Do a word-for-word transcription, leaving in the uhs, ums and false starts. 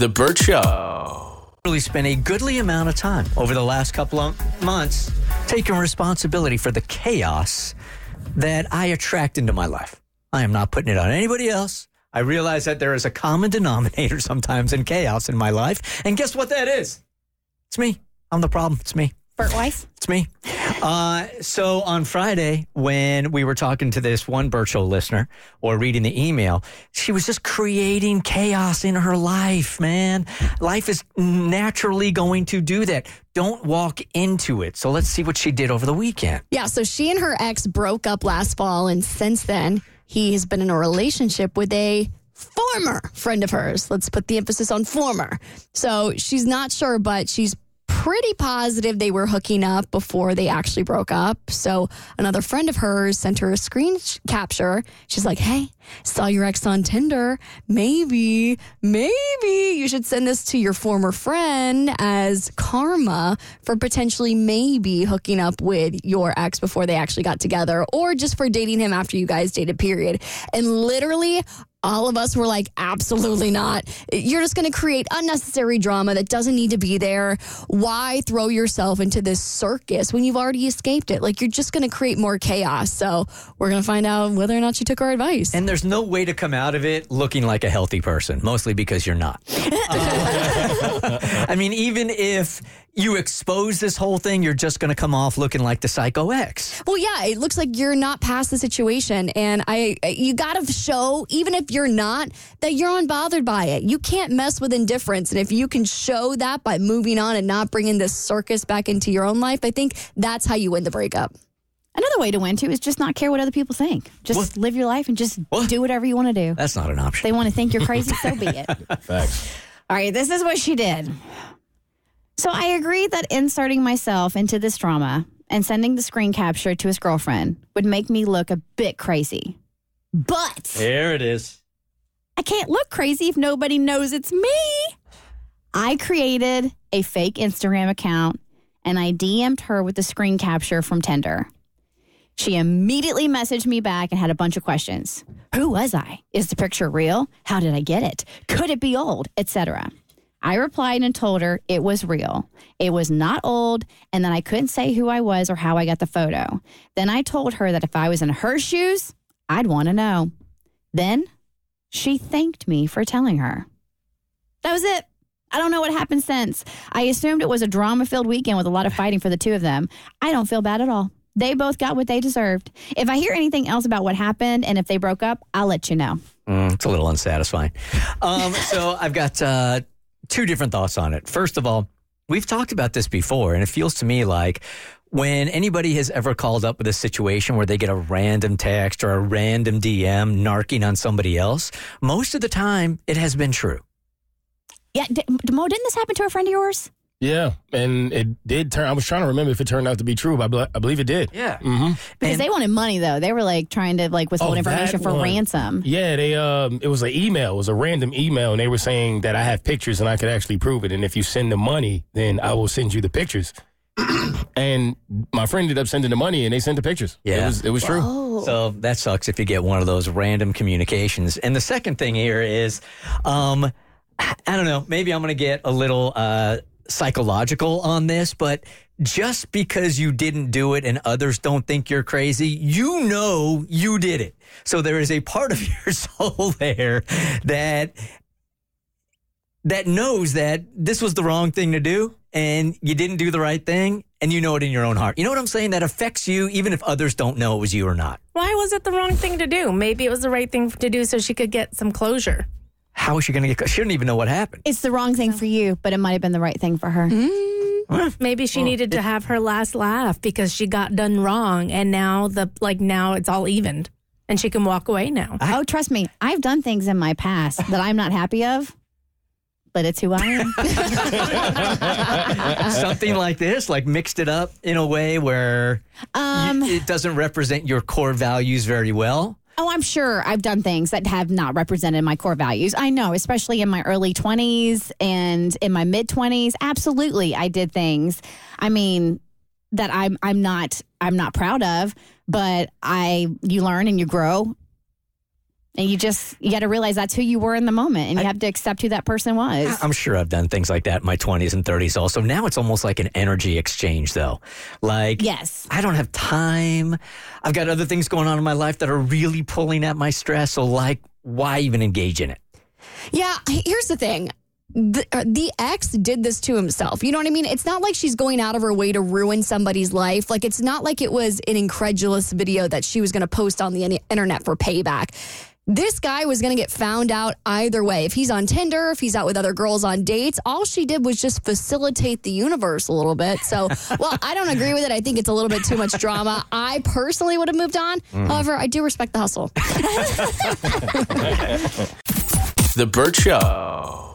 The Burt Show. Really spent a goodly amount of time over the last couple of months taking responsibility for the chaos that I attract into my life. I am not putting it on anybody else. I realize that there is a common denominator sometimes in chaos in my life. And guess what that is? It's me. I'm the problem. It's me. Burt Weiss. It's me. Uh, so on Friday, when we were talking to this one Burt Show listener or reading the email, she was just creating chaos in her life, man. Life is naturally going to do that. Don't walk into it. So let's see what she did over the weekend. Yeah, so she and her ex broke up last fall, and since then, he has been in a relationship with a former friend of hers. Let's put the emphasis on former. So she's not sure, but she's pretty positive they were hooking up before they actually broke up. So another friend of hers sent her a screen sh- capture. She's like, hey, saw your ex on Tinder. Maybe, maybe you should send this to your former friend as karma for potentially maybe hooking up with your ex before they actually got together, or just for dating him after you guys dated, period. And literally, all of us were like, absolutely not. You're just going to create unnecessary drama that doesn't need to be there. Why throw yourself into this circus when you've already escaped it? Like, you're just going to create more chaos. So we're going to find out whether or not she took our advice. And there's no way to come out of it looking like a healthy person, mostly because you're not. uh, I mean, even if you expose this whole thing, you're just going to come off looking like the psycho ex. Well, yeah, it looks like you're not past the situation. And I, you got to show, even if you're not, that you're unbothered by it. You can't mess with indifference. And if you can show that by moving on and not bringing this circus back into your own life, I think that's how you win the breakup. Another way to win, too, is just not care what other people think. Just what? Live your life and just what? do whatever you want to do. That's not an option. If they want to think you're crazy, so be it. Facts. All right, this is what she did. So I agree that inserting myself into this drama and sending the screen capture to his girlfriend would make me look a bit crazy. But there it is. I can't look crazy if nobody knows it's me. I created a fake Instagram account and I D M'd her with the screen capture from Tinder. She immediately messaged me back and had a bunch of questions. Who was I? Is the picture real? How did I get it? Could it be old? et cetera. I replied and told her it was real. It was not old, and that I couldn't say who I was or how I got the photo. Then I told her that if I was in her shoes, I'd want to know. Then she thanked me for telling her. That was it. I don't know what happened since. I assumed it was a drama-filled weekend with a lot of fighting for the two of them. I don't feel bad at all. They both got what they deserved. If I hear anything else about what happened and if they broke up, I'll let you know. Mm, it's a little unsatisfying. Um, so I've got uh, two different thoughts on it. First of all, we've talked about this before, and it feels to me like when anybody has ever called up with a situation where they get a random text or a random D M narking on somebody else, most of the time it has been true. Yeah, did, Mo, didn't this happen to a friend of yours? Yeah, and it did turn. I was trying to remember if it turned out to be true, but I, bl- I believe it did. Yeah, mm-hmm. Because and, they wanted money though. They were like trying to like withhold oh, information for one. ransom. Yeah, they. Um, it was an email. It was a random email, and they were saying that I have pictures and I could actually prove it. And if you send the money, then I will send you the pictures. And my friend ended up sending the money, and they sent the pictures. Yeah, it was, it was true. Whoa. So that sucks if you get one of those random communications. And the second thing here is, um, I don't know. Maybe I'm going to get a little. Uh, psychological on this, but just because you didn't do it and others don't think you're crazy, you know you did it. So there is a part of your soul there that that knows that this was the wrong thing to do and you didn't do the right thing, and you know it in your own heart. You know what I'm saying? That affects you even if others don't know it was you or not. Why was it the wrong thing to do? Maybe it was the right thing to do so she could get some closure. How is she going to get... She didn't even know what happened. It's the wrong thing for you, but it might have been the right thing for her. Mm. Well, maybe she well, needed it, to have her last laugh because she got done wrong, and now the like now it's all evened, and she can walk away now. I, oh, trust me. I've done things in my past that I'm not happy of, but it's who I am. Something like this, like mixed it up in a way where um, you, it doesn't represent your core values very well. Oh, I'm sure I've done things that have not represented my core values. I know, especially in my early twenties and in my mid-twenties. Absolutely, I did things, I mean, that I'm I'm not I'm not proud of, but I you learn and you grow. And you just, you got to realize that's who you were in the moment, and you I, have to accept who that person was. I'm sure I've done things like that in my twenties and thirties also. Now it's almost like an energy exchange, though. Like, yes. I don't have time. I've got other things going on in my life that are really pulling at my stress. So, like, why even engage in it? Yeah, here's the thing. The, the ex did this to himself. You know what I mean? It's not like she's going out of her way to ruin somebody's life. Like, it's not like it was an incredulous video that she was going to post on the internet for payback. This guy was going to get found out either way. If he's on Tinder, if he's out with other girls on dates, all she did was just facilitate the universe a little bit. So, well, I don't agree with it. I think it's a little bit too much drama. I personally would have moved on. Mm. However, I do respect the hustle. The Burt Show.